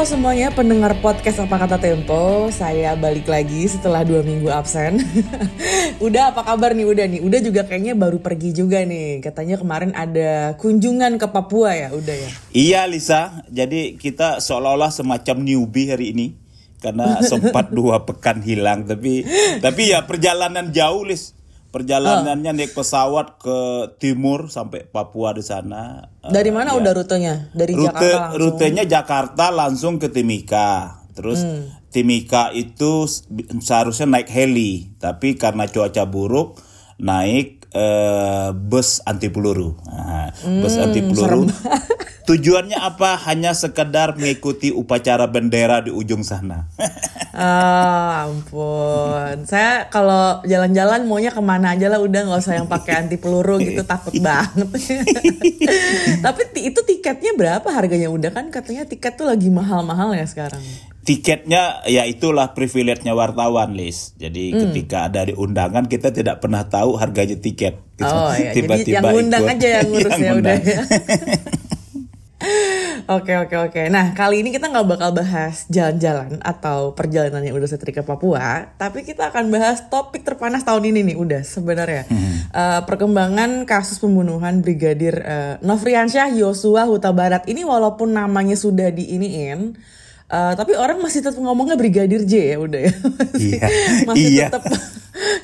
Halo semuanya pendengar podcast Apa Kata Tempo, saya balik lagi setelah 2 minggu absen. Udah apa kabar nih? Udah juga kayaknya baru pergi juga nih. Katanya kemarin ada kunjungan ke Papua ya, udah ya? Iya Lisa, jadi kita seolah-olah semacam newbie hari ini. Karena sempat 2 pekan hilang, tapi ya perjalanan jauh Lis. Perjalanannya naik pesawat ke timur sampai Papua di sana. Dari mana ya. Udah rutenya? Dari Jakarta langsung. Rutenya Jakarta langsung ke Timika. Terus Timika itu seharusnya naik heli, tapi karena cuaca buruk naik bus anti peluru. Nah, bus anti peluru. Tujuannya apa? Hanya sekedar mengikuti upacara bendera di ujung sana. Ah, ampun. Saya kalau jalan-jalan maunya kemana aja lah, udah nggak usah yang pakai anti peluru gitu, takut banget. Tapi itu tiketnya berapa harganya? Udah kan katanya tiket tuh lagi mahal-mahal ya sekarang. Tiketnya ya itulah privilege-nya wartawan, Lis. Jadi ketika ada di undangan kita tidak pernah tahu harganya tiket. Oh ya, jadi yang undang aja yang ngurus ya udah. Oke. Nah, kali ini kita nggak bakal bahas jalan-jalan atau perjalanan yang udah setrika Papua, tapi kita akan bahas topik terpanas tahun ini nih, udah sebenarnya perkembangan kasus pembunuhan Brigadir Nofriansyah Yosua Hutabarat ini, walaupun namanya sudah diiniin. Tapi orang masih tetap ngomongnya Brigadir J ya udah ya. Masih tetap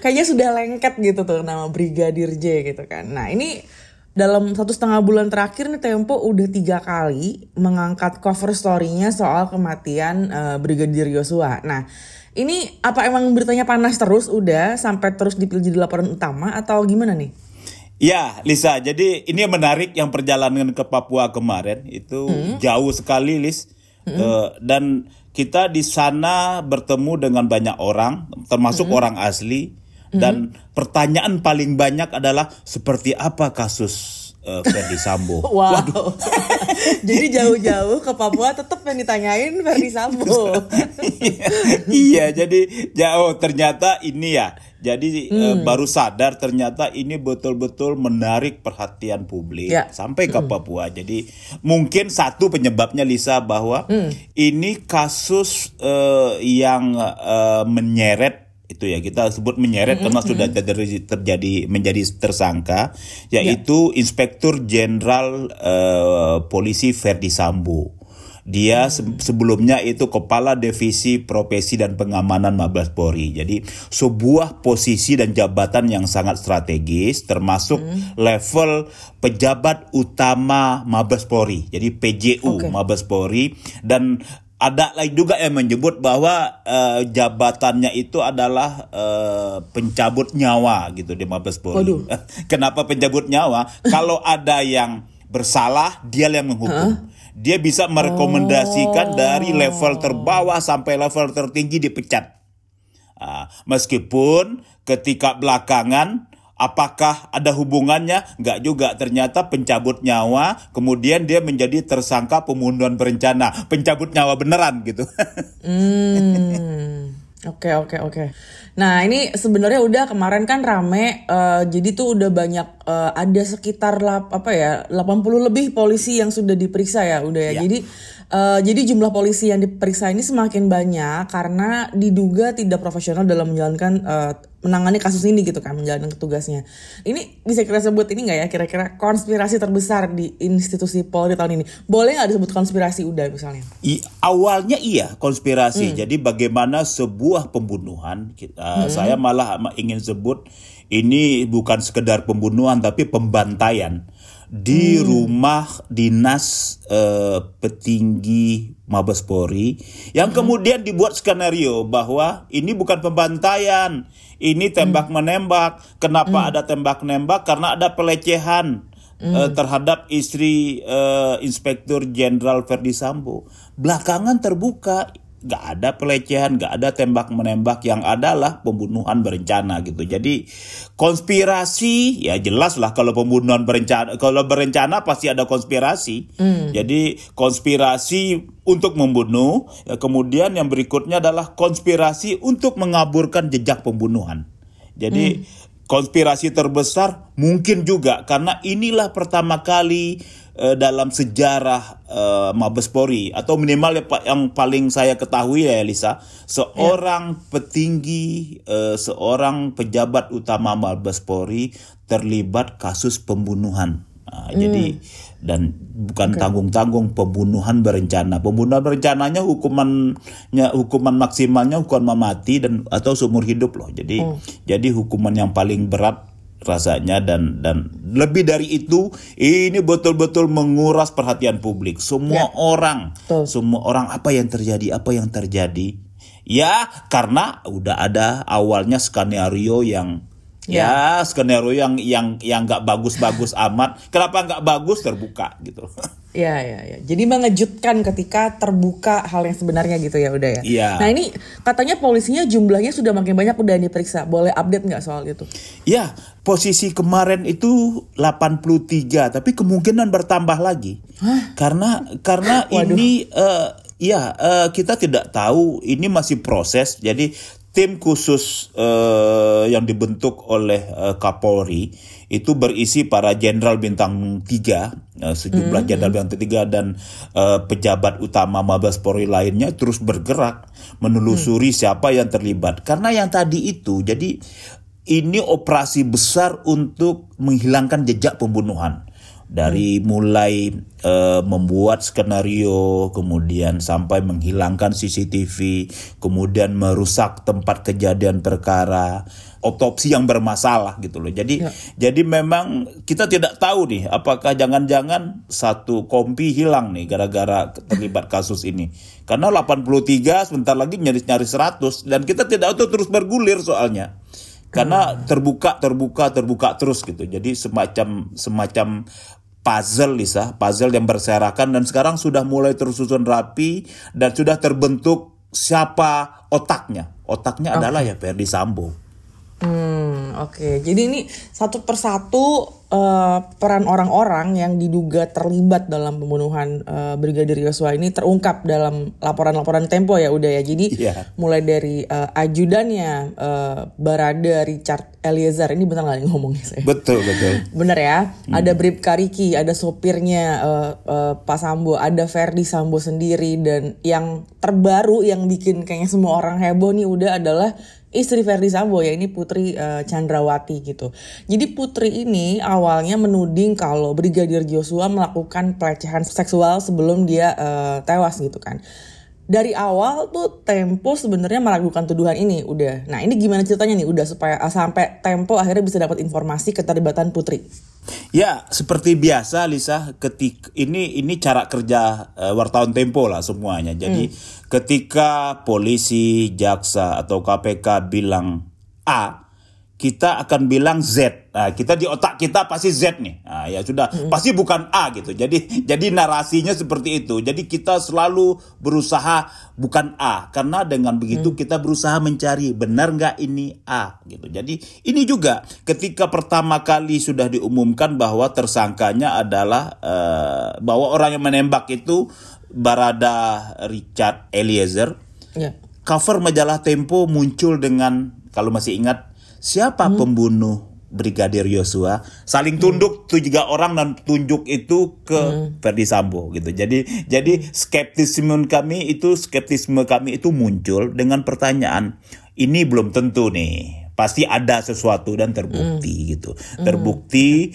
kayaknya sudah lengket gitu tuh nama Brigadir J gitu kan. Nah ini dalam 1,5 bulan terakhir nih Tempo udah 3 kali mengangkat cover story-nya soal kematian Brigadir Yosua. Nah ini apa emang beritanya panas terus udah sampai terus dipilih jadi laporan utama atau gimana nih? Ya Lisa, jadi ini yang menarik yang perjalanan ke Papua kemarin itu jauh sekali Lis. Dan kita di sana bertemu dengan banyak orang, termasuk orang asli. Dan pertanyaan paling banyak adalah seperti apa kasus Ferdy Sambo. Waduh. Jadi jauh-jauh ke Papua tetap yang ditanyain Ferdy Sambo. Iya, jadi jauh ternyata ini ya. Jadi baru sadar ternyata ini betul-betul menarik perhatian publik sampai ke Papua. Jadi mungkin satu penyebabnya Lisa bahwa ini kasus yang menyeret itu ya, kita sebut menyeret karena sudah terjadi menjadi tersangka, yaitu Inspektur Jenderal Polisi Ferdy Sambo. Dia sebelumnya itu Kepala Divisi Profesi dan Pengamanan Mabes Polri. Jadi sebuah posisi dan jabatan yang sangat strategis, termasuk level pejabat utama Mabes Polri. Jadi PJU Mabes Polri. Dan ada lagi juga yang menyebut bahwa jabatannya itu adalah pencabut nyawa gitu di Mabes Polri. Kenapa pencabut nyawa? Kalau ada yang bersalah, dia yang menghukum. Dia bisa merekomendasikan dari level terbawah sampai level tertinggi dipecat. Meskipun ketika belakangan, apakah ada hubungannya? Enggak juga. Ternyata pencabut nyawa, kemudian dia menjadi tersangka pembunuhan berencana. Pencabut nyawa beneran gitu. Oke. Nah ini sebenarnya udah kemarin kan rame. Jadi tuh udah banyak ada sekitar 80 lebih polisi yang sudah diperiksa ya udah ya. Jadi jumlah polisi yang diperiksa ini semakin banyak karena diduga tidak profesional dalam menjalankan menangani kasus ini gitu kan, menjalankan tugasnya. Ini bisa kita sebut ini nggak ya kira-kira konspirasi terbesar di institusi Polri tahun ini? Boleh nggak disebut konspirasi udah misalnya? Awalnya iya konspirasi. Jadi bagaimana sebuah pembunuhan, saya malah ingin sebut ini bukan sekedar pembunuhan tapi pembantaian di rumah dinas petinggi Mabes Polri yang kemudian dibuat skenario bahwa ini bukan pembantaian, ini tembak-menembak. Kenapa ada tembak-menembak? Karena ada pelecehan terhadap istri Inspektur Jenderal Ferdy Sambo. Belakangan terbuka nggak ada pelecehan, nggak ada tembak-menembak, yang adalah pembunuhan berencana gitu. Jadi konspirasi ya jelas lah kalau pembunuhan berencana, kalau berencana pasti ada konspirasi. Jadi konspirasi untuk membunuh, ya, kemudian yang berikutnya adalah konspirasi untuk mengaburkan jejak pembunuhan. Jadi Konspirasi terbesar mungkin juga karena inilah pertama kali dalam sejarah Mabes Polri, atau minimal yang paling saya ketahui ya Lisa, seorang petinggi, seorang pejabat utama Mabes Polri terlibat kasus pembunuhan. Nah, jadi dan bukan tanggung-tanggung, pembunuhan berencana. Pembunuhan berencananya hukuman maksimalnya hukuman mati dan atau seumur hidup loh. Jadi hukuman yang paling berat rasanya, dan lebih dari itu ini betul-betul menguras perhatian publik. Semua orang apa yang terjadi. Ya, karena udah ada awalnya skenario yang skenario yang nggak bagus-bagus amat. Kenapa nggak bagus? Terbuka gitu. Ya. Jadi mengejutkan ketika terbuka hal yang sebenarnya gitu ya udah ya. Ya. Nah ini katanya polisinya jumlahnya sudah makin banyak udah diperiksa. Boleh update nggak soal itu? Ya, posisi kemarin itu 83, tapi kemungkinan bertambah lagi. Hah? Karena ini kita tidak tahu, ini masih proses. Jadi tim khusus yang dibentuk oleh Kapolri itu berisi para jenderal bintang 3, sejumlah jenderal bintang 3 dan pejabat utama Mabes Polri lainnya terus bergerak menelusuri siapa yang terlibat. Karena yang tadi itu, jadi ini operasi besar untuk menghilangkan jejak pembunuhan. Dari mulai membuat skenario, kemudian sampai menghilangkan CCTV, kemudian merusak tempat kejadian perkara, otopsi yang bermasalah gitu loh. Jadi memang kita tidak tahu nih, apakah jangan-jangan satu kompi hilang nih gara-gara terlibat kasus ini. Karena 83 sebentar lagi nyaris-nyaris 100, dan kita tidak tahu, terus bergulir soalnya. Karena terbuka terus gitu. Jadi semacam puzzle Lisa, puzzle yang berserakan, dan sekarang sudah mulai tersusun rapi dan sudah terbentuk siapa otaknya. Otaknya adalah ya Ferdy Sambo. Jadi ini satu persatu peran orang-orang yang diduga terlibat dalam pembunuhan Brigadir Yosua ini terungkap dalam laporan-laporan Tempo ya udah ya. Jadi mulai dari ajudannya Bharada Richard Eliezer, ini benar nggak ngomongnya saya? Betul. Benar ya. Ada Bribka Riki, ada sopirnya Pak Sambo, ada Ferdy Sambo sendiri, dan yang terbaru yang bikin kayaknya semua orang heboh nih udah adalah istri Ferdy Sambo ya, ini Putri Chandrawati gitu. Jadi Putri ini awalnya menuding kalau Brigadir Yosua melakukan pelecehan seksual sebelum dia tewas gitu kan. Dari awal tuh Tempo sebenarnya meragukan tuduhan ini udah. Nah ini gimana ceritanya nih udah supaya sampai Tempo akhirnya bisa dapat informasi keterlibatan Putri? Ya seperti biasa Lisa, ketika ini cara kerja wartawan Tempo lah semuanya. Jadi ketika polisi, jaksa atau KPK bilang A, kita akan bilang Z. Nah, kita di otak kita pasti Z nih. Nah, ya sudah pasti bukan A gitu. Jadi narasinya seperti itu. Jadi kita selalu berusaha bukan A, karena dengan begitu kita berusaha mencari benar nggak ini A gitu. Jadi ini juga ketika pertama kali sudah diumumkan bahwa tersangkanya adalah bahwa orang yang menembak itu Bharada Richard Eliezer. Yeah. Cover majalah Tempo muncul dengan, kalau masih ingat, siapa pembunuh Brigadir Yosua, saling tunduk 3 orang dan tunjuk itu ke Ferdy Sambo gitu. Jadi skeptisme kami itu muncul dengan pertanyaan ini belum tentu nih. Pasti ada sesuatu dan terbukti gitu. Terbukti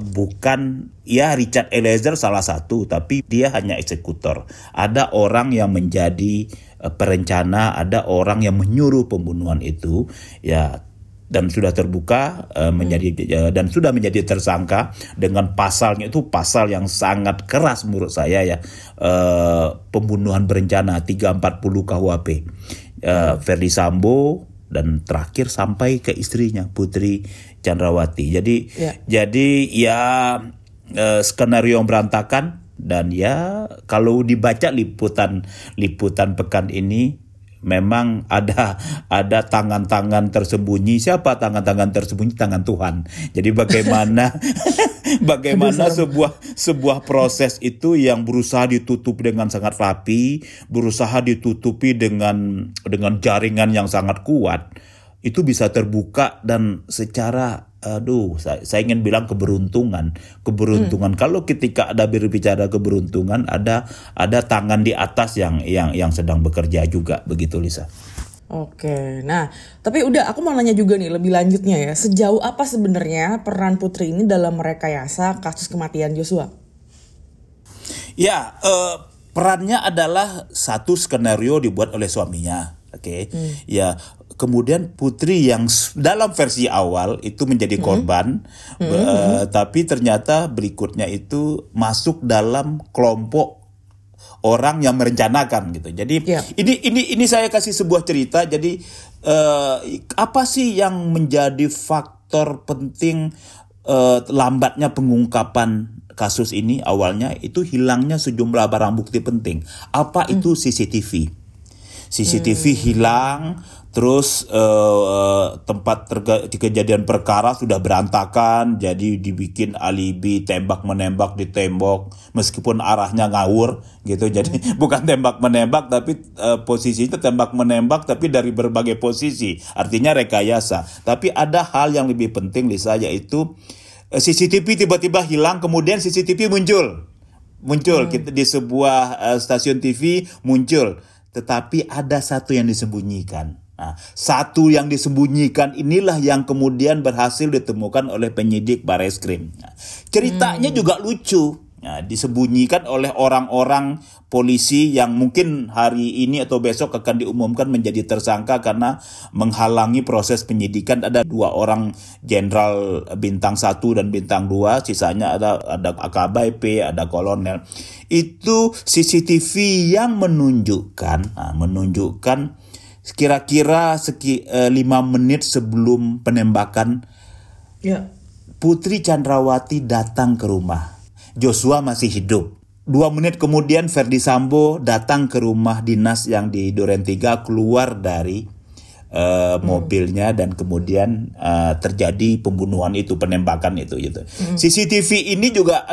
bukan ya Richard Eliezer salah satu, tapi dia hanya eksekutor. Ada orang yang menjadi perencana, ada orang yang menyuruh pembunuhan itu ya, dan sudah terbuka dan sudah menjadi tersangka dengan pasalnya itu pasal yang sangat keras menurut saya ya, pembunuhan berencana 340 KUHP. Ferdy Sambo dan terakhir sampai ke istrinya Putri Chandrawati. Jadi skenario yang berantakan, dan ya kalau dibaca liputan pekan ini memang ada tangan-tangan tersembunyi. Siapa tangan-tangan tersembunyi? Tangan Tuhan. Jadi bagaimana sebuah proses itu yang berusaha ditutup dengan sangat rapi, berusaha ditutupi dengan jaringan yang sangat kuat, itu bisa terbuka dan secara, saya ingin bilang keberuntungan. Kalau ketika ada berbicara keberuntungan, ada tangan di atas yang sedang bekerja juga, begitu Lisa. Oke, nah tapi udah aku mau nanya juga nih lebih lanjutnya ya, sejauh apa sebenarnya peran Putri ini dalam merekayasa kasus kematian Joshua? Ya, perannya adalah satu skenario dibuat oleh suaminya, oke? Ya, kemudian Putri yang dalam versi awal itu menjadi korban, tapi ternyata berikutnya itu masuk dalam kelompok orang yang merencanakan gitu. Jadi ini saya kasih sebuah cerita. Jadi apa sih yang menjadi faktor penting lambatnya pengungkapan kasus ini? Awalnya itu hilangnya sejumlah barang bukti penting. Apa itu CCTV hilang. Terus tempat kejadian perkara sudah berantakan, jadi dibikin alibi tembak-menembak di tembok meskipun arahnya ngawur gitu. Jadi bukan tembak-menembak tapi posisinya tembak-menembak tapi dari berbagai posisi, artinya rekayasa. Tapi ada hal yang lebih penting Lisa, yaitu CCTV tiba-tiba hilang, kemudian CCTV muncul di sebuah stasiun TV muncul. Tetapi ada satu yang disembunyikan. Nah, satu yang disembunyikan inilah yang kemudian berhasil ditemukan oleh penyidik Bareskrim. Nah, ceritanya juga lucu. Nah, disembunyikan oleh orang-orang polisi yang mungkin hari ini atau besok akan diumumkan menjadi tersangka karena menghalangi proses penyidikan. Ada dua orang jenderal bintang 1 dan bintang 2, sisanya ada AKBP, ada kolonel. Itu CCTV yang menunjukkan kira-kira 5 menit sebelum penembakan, Putri Chandrawati datang ke rumah. Joshua masih hidup. 2 menit kemudian Ferdy Sambo datang ke rumah dinas yang di Duren Tiga, keluar dari mobilnya dan kemudian terjadi pembunuhan itu, penembakan itu gitu. CCTV ini juga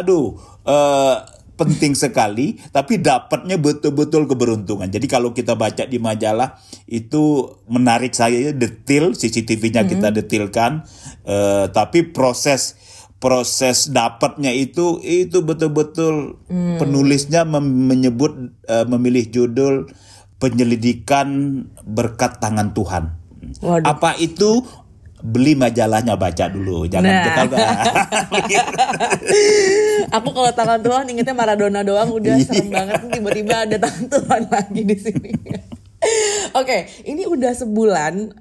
penting sekali, tapi dapatnya betul-betul keberuntungan. Jadi kalau kita baca di majalah itu menarik, saya detail CCTV-nya kita detailkan, tapi proses dapatnya itu betul-betul penulisnya menyebut memilih judul penyelidikan berkat tangan Tuhan. Waduh. Apa itu? Beli majalahnya, baca dulu, jangan ketawa. Aku kalau tangan Tuhan ingetnya Maradona doang, udah serem banget. Tiba-tiba ada tangan Tuhan lagi di sini. Oke, ini udah sebulanan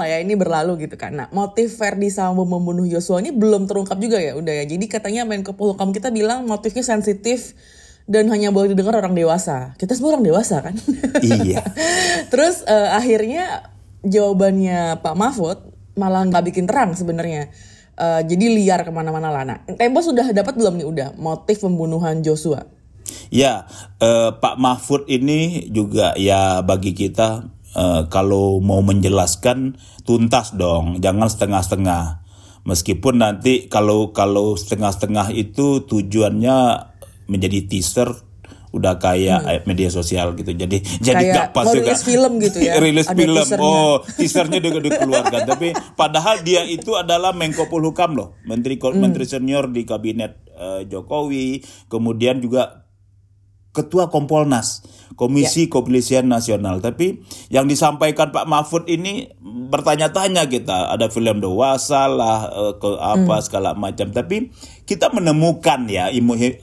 lah ya ini berlalu gitu kan. Nah, motif Ferdy Sambo membunuh Joshua ini belum terungkap juga ya, udah ya. Jadi katanya Menko Polhukam kita bilang motifnya sensitif dan hanya boleh didengar orang dewasa. Kita semua orang dewasa kan? Iya. Terus akhirnya jawabannya Pak Mahfud malah nggak bikin terang sebenarnya, jadi liar kemana-mana lah. Nah, Tempo sudah dapat belum nih motif pembunuhan Joshua? Ya, Pak Mahfud ini juga ya bagi kita kalau mau menjelaskan tuntas dong, jangan setengah-setengah. Meskipun nanti kalau setengah-setengah itu tujuannya menjadi teaser, udah kayak media sosial gitu. Jadi enggak pas juga. Rilis film gitu ya. Rilis film. Teasernya. Oh, teasernya juga dikeluarkan. Tapi padahal dia itu adalah Menko Polhukam loh, menteri senior di kabinet Jokowi, kemudian juga ketua Kompolnas, Komisi Kepolisian Nasional. Tapi yang disampaikan Pak Mahfud ini bertanya-tanya kita, ada film dewasa lah, segala macam. Tapi kita menemukan ya,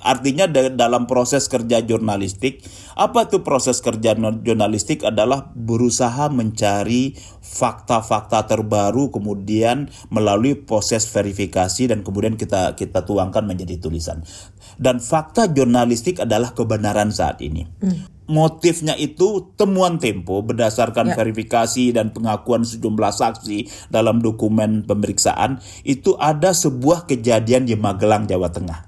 artinya dalam proses kerja jurnalistik, apa tuh proses kerja jurnalistik adalah berusaha mencari fakta-fakta terbaru, kemudian melalui proses verifikasi dan kemudian kita tuangkan menjadi tulisan. Dan fakta jurnalistik adalah kebenaran saat ini. Motifnya itu temuan Tempo berdasarkan verifikasi dan pengakuan sejumlah saksi dalam dokumen pemeriksaan. Itu ada sebuah kejadian di Magelang, Jawa Tengah.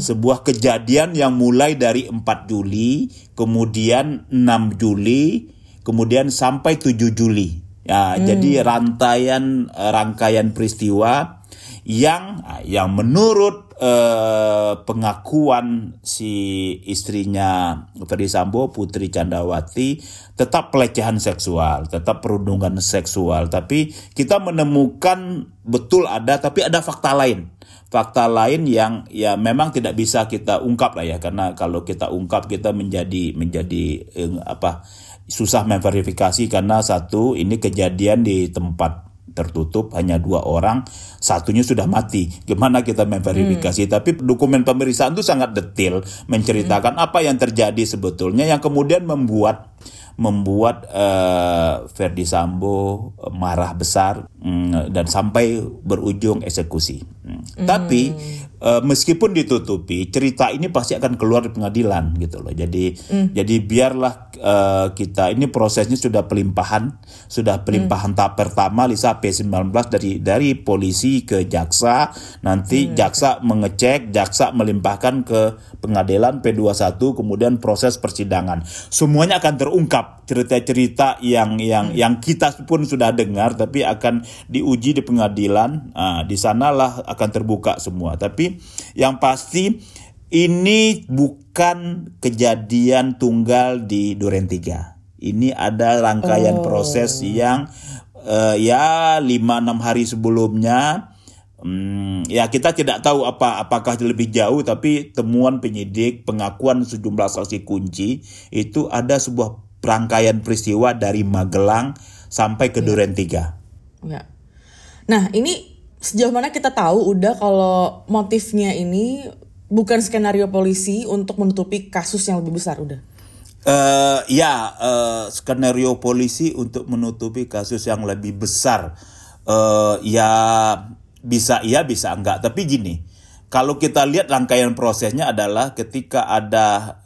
Sebuah kejadian yang mulai dari 4 Juli, kemudian 6 Juli, kemudian sampai 7 Juli. Ya, jadi rangkaian peristiwa yang menurut pengakuan si istrinya Ferdy Sambo, Putri Chandrawati, tetap pelecehan seksual, tetap perundungan seksual. Tapi kita menemukan betul ada, tapi ada fakta lain yang ya memang tidak bisa kita ungkap lah ya, karena kalau kita ungkap kita menjadi susah memverifikasi, karena satu ini kejadian di tempat tertutup, hanya 2 orang, satunya sudah mati. Gimana kita memverifikasi? Tapi dokumen pemeriksaan itu sangat detail menceritakan apa yang terjadi sebetulnya, yang kemudian membuat Ferdy Sambo marah besar dan sampai berujung eksekusi. Tapi meskipun ditutupi, cerita ini pasti akan keluar di pengadilan gitu loh. Jadi biarlah kita ini prosesnya sudah pelimpahan tahap pertama, Lisa, P19 dari polisi ke jaksa. Nanti jaksa mengecek, jaksa melimpahkan ke pengadilan P21, kemudian proses persidangan. Semuanya akan terungkap. Cerita-cerita yang kita pun sudah dengar, tapi akan diuji di pengadilan. Di sanalah akan terbuka semua. Tapi yang pasti ini bukan kejadian tunggal di Duren Tiga. Ini ada rangkaian proses yang 5-6 hari sebelumnya. Ya kita tidak tahu apakah lebih jauh, tapi temuan penyidik, pengakuan sejumlah saksi kunci itu ada sebuah rangkaian peristiwa dari Magelang sampai ke Duren Tiga. Ya. Nah ini sejauh mana kita tahu udah kalau motifnya ini bukan skenario polisi untuk menutupi kasus yang lebih besar udah? Skenario polisi untuk menutupi kasus yang lebih besar bisa iya, bisa enggak. Tapi gini, kalau kita lihat rangkaian prosesnya adalah ketika ada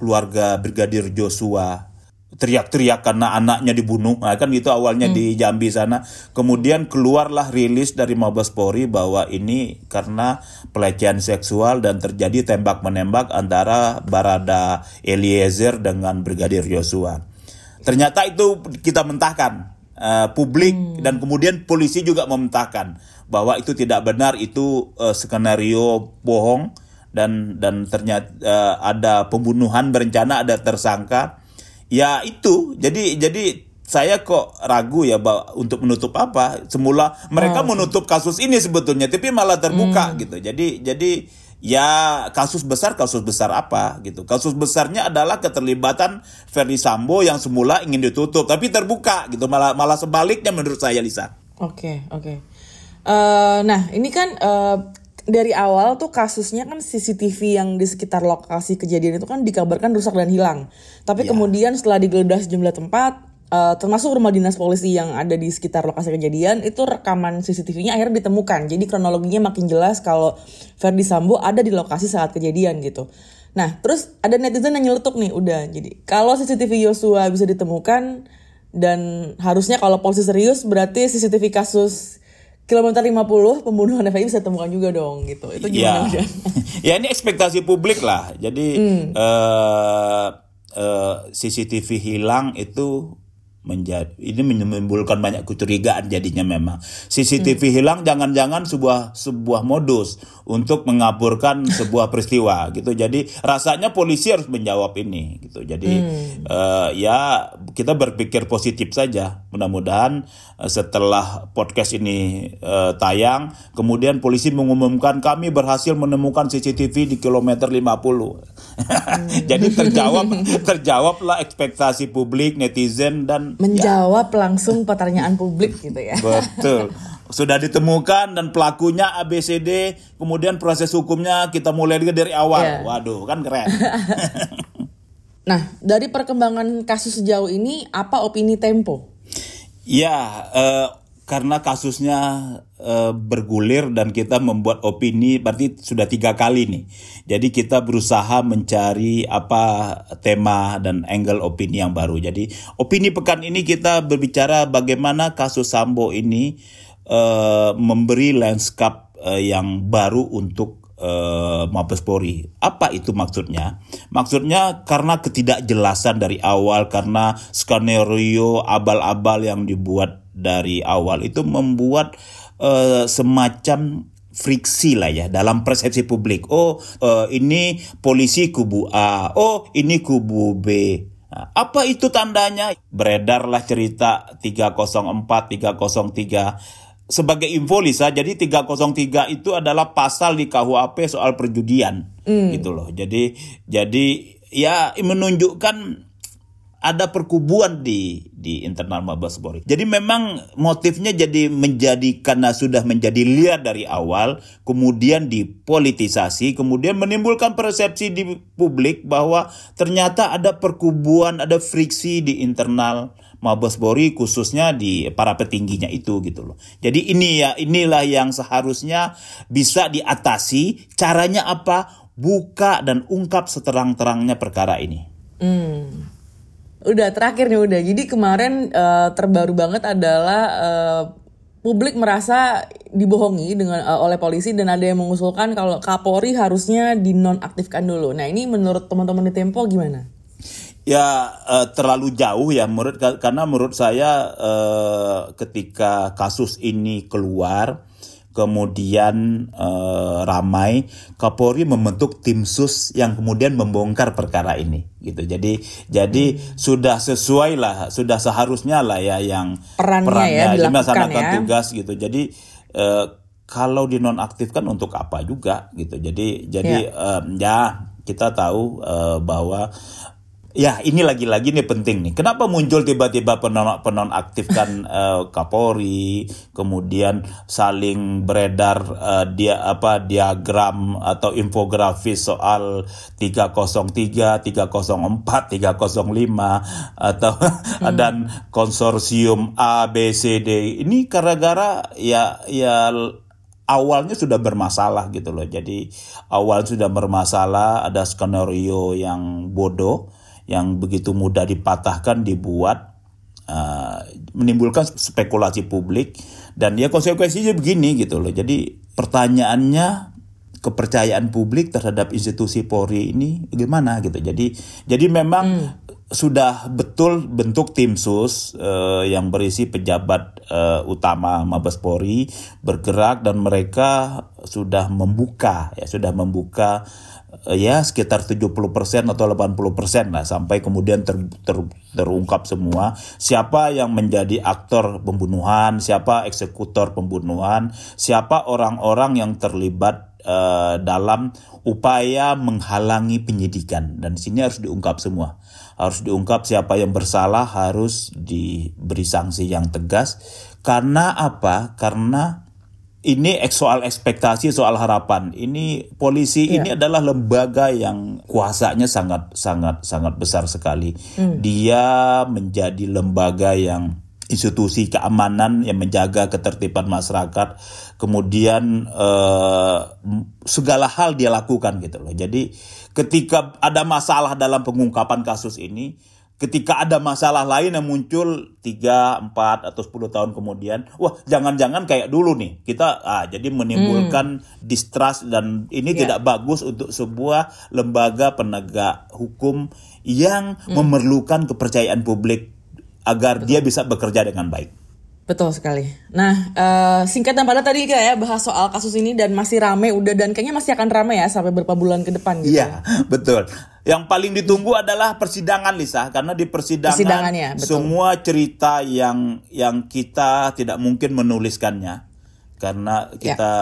keluarga Brigadir Joshua teriak-teriak karena anaknya dibunuh, nah, kan gitu awalnya di Jambi sana. Kemudian keluarlah rilis dari Mabes Polri bahwa ini karena pelecehan seksual dan terjadi tembak-menembak antara Bharada Eliezer dengan Brigadir Yosua. Ternyata itu kita mentahkan. Publik dan kemudian polisi juga mementahkan bahwa itu tidak benar, itu skenario bohong dan ternyata ada pembunuhan berencana, ada tersangka. Ya itu jadi saya kok ragu ya untuk menutup apa. Semula mereka menutup kasus ini sebetulnya, tapi malah terbuka gitu. Jadi ya kasus besar apa gitu. Kasus besarnya adalah keterlibatan Ferdy Sambo yang semula ingin ditutup tapi terbuka gitu, malah sebaliknya menurut saya, Lisa. Oke. Nah ini kan dari awal tuh kasusnya kan CCTV yang di sekitar lokasi kejadian itu kan dikabarkan rusak dan hilang. Tapi kemudian setelah digeledah sejumlah tempat, termasuk rumah dinas polisi yang ada di sekitar lokasi kejadian, itu rekaman CCTV-nya akhirnya ditemukan. Jadi kronologinya makin jelas kalau Ferdy Sambo ada di lokasi saat kejadian gitu. Nah, terus ada netizen yang nyeletuk nih udah. Jadi kalau CCTV Yosua bisa ditemukan dan harusnya kalau polisi serius berarti CCTV kasus kilometer 50 pembunuhan FPI bisa temukan juga dong gitu. Itu gimana udah? Ya ini ekspektasi publik lah. Jadi CCTV hilang itu ini menimbulkan banyak kecurigaan jadinya. Memang CCTV hilang jangan-jangan sebuah modus untuk mengaburkan sebuah peristiwa gitu. Jadi rasanya polisi harus menjawab ini gitu. Jadi ya kita berpikir positif saja. Mudah-mudahan setelah podcast ini tayang, kemudian polisi mengumumkan kami berhasil menemukan CCTV di kilometer 50. Jadi terjawablah ekspektasi publik, netizen, dan menjawab langsung pertanyaan publik gitu ya. Betul. Sudah ditemukan dan pelakunya ABCD, kemudian proses hukumnya kita mulai dari awal. Yeah. Waduh, kan keren. Nah, dari perkembangan kasus sejauh ini apa opini Tempo? Ya, karena kasusnya bergulir dan kita membuat opini berarti sudah 3 kali nih. Jadi kita berusaha mencari apa tema dan angle opini yang baru. Jadi opini pekan ini kita berbicara bagaimana kasus Sambo ini memberi landscape yang baru untuk Mabes Polri. Apa itu maksudnya? Maksudnya karena ketidakjelasan dari awal, karena skenario abal-abal yang dibuat dari awal itu membuat semacam friksi lah ya dalam persepsi publik. Ini polisi kubu A, ini kubu B. Apa itu tandanya? Beredarlah cerita 304, 303. Sebagai info Lisa, jadi 303 itu adalah pasal di KUHP soal perjudian, gitu loh. Jadi ya menunjukkan ada perkubuan di internal Mabes Polri. Jadi memang motifnya jadi menjadi karena sudah menjadi liar dari awal, kemudian dipolitisasi, kemudian menimbulkan persepsi di publik bahwa ternyata ada perkubuan, ada friksi di internal Mabes Polri, khususnya di para petingginya itu gitu loh. Jadi inilah yang seharusnya bisa diatasi. Caranya apa? Buka dan ungkap seterang-terangnya perkara ini. Udah terakhir nih udah. Jadi kemarin terbaru banget adalah publik merasa dibohongi dengan oleh polisi dan ada yang mengusulkan kalau Kapolri harusnya dinonaktifkan dulu. Nah, ini menurut teman-teman di Tempo gimana? Ya terlalu jauh ya menurut saya ketika kasus ini keluar kemudian ramai, Kapolri membentuk tim sus yang kemudian membongkar perkara ini gitu. Jadi sudah sesuai lah, sudah seharusnya lah ya yang perannya ya, melaksanakan tugas gitu. Jadi kalau dinonaktifkan untuk apa juga gitu. Jadi ya kita tahu bahwa ya ini lagi-lagi nih penting nih. Kenapa muncul tiba-tiba penonaktifkan Kapolri, kemudian saling beredar diagram atau infografis soal 303, 304, 305 atau dan konsorsium A B C D. Ini gara-gara ya awalnya sudah bermasalah gitu loh. Jadi awal sudah bermasalah, ada skenario yang bodoh yang begitu mudah dipatahkan, dibuat, menimbulkan spekulasi publik dan ya konsekuensinya begini gitu loh. Jadi pertanyaannya kepercayaan publik terhadap institusi Polri ini bagaimana gitu. Jadi memang sudah betul bentuk tim sus yang berisi pejabat utama Mabes Polri bergerak dan mereka sudah membuka ya sekitar 70% atau 80% lah sampai kemudian terungkap semua siapa yang menjadi aktor pembunuhan, siapa eksekutor pembunuhan, siapa orang-orang yang terlibat dalam upaya menghalangi penyidikan. Dan di sini harus diungkap semua. Harus diungkap siapa yang bersalah, harus diberi sanksi yang tegas. Karena apa? Karena ini soal ekspektasi, soal harapan. Ini polisi ini adalah lembaga yang kuasanya sangat besar sekali. Dia menjadi lembaga yang institusi keamanan yang menjaga ketertiban masyarakat, kemudian segala hal dia lakukan gitu loh. Jadi ketika ada masalah dalam pengungkapan kasus ini, ketika ada masalah lain yang muncul 3, 4 atau 10 tahun kemudian, wah jangan-jangan kayak dulu nih kita jadi menimbulkan distrust dan ini tidak bagus untuk sebuah lembaga penegak hukum yang memerlukan kepercayaan publik agar dia bisa bekerja dengan baik. Betul sekali. Nah, singkat dan padat tadi ya bahas soal kasus ini dan masih ramai dan kayaknya masih akan ramai ya sampai beberapa bulan ke depan gitu. Iya, betul. Yang paling ditunggu adalah persidangan Lisa, karena di persidangan ya, semua cerita yang kita tidak mungkin menuliskannya karena kita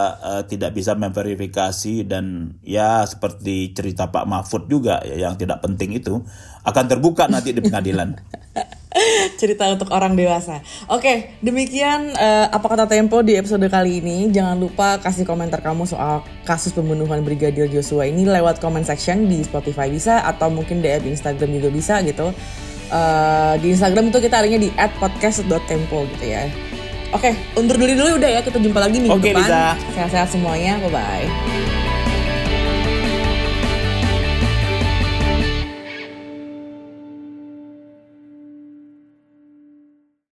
tidak bisa memverifikasi dan ya seperti cerita Pak Mahfud juga ya, yang tidak penting itu akan terbuka nanti di pengadilan. Cerita untuk orang dewasa. Oke, demikian Apa Kata Tempo di episode kali ini. Jangan lupa kasih komentar kamu soal kasus pembunuhan Brigadir Joshua ini lewat comment section di Spotify bisa, atau mungkin DM Instagram juga bisa gitu. Di Instagram itu kita adanya di @podcast.tempo gitu ya. Oke, undur diri dulu udah ya. Kita jumpa lagi minggu depan. Bisa. Sehat-sehat semuanya. Bye-bye.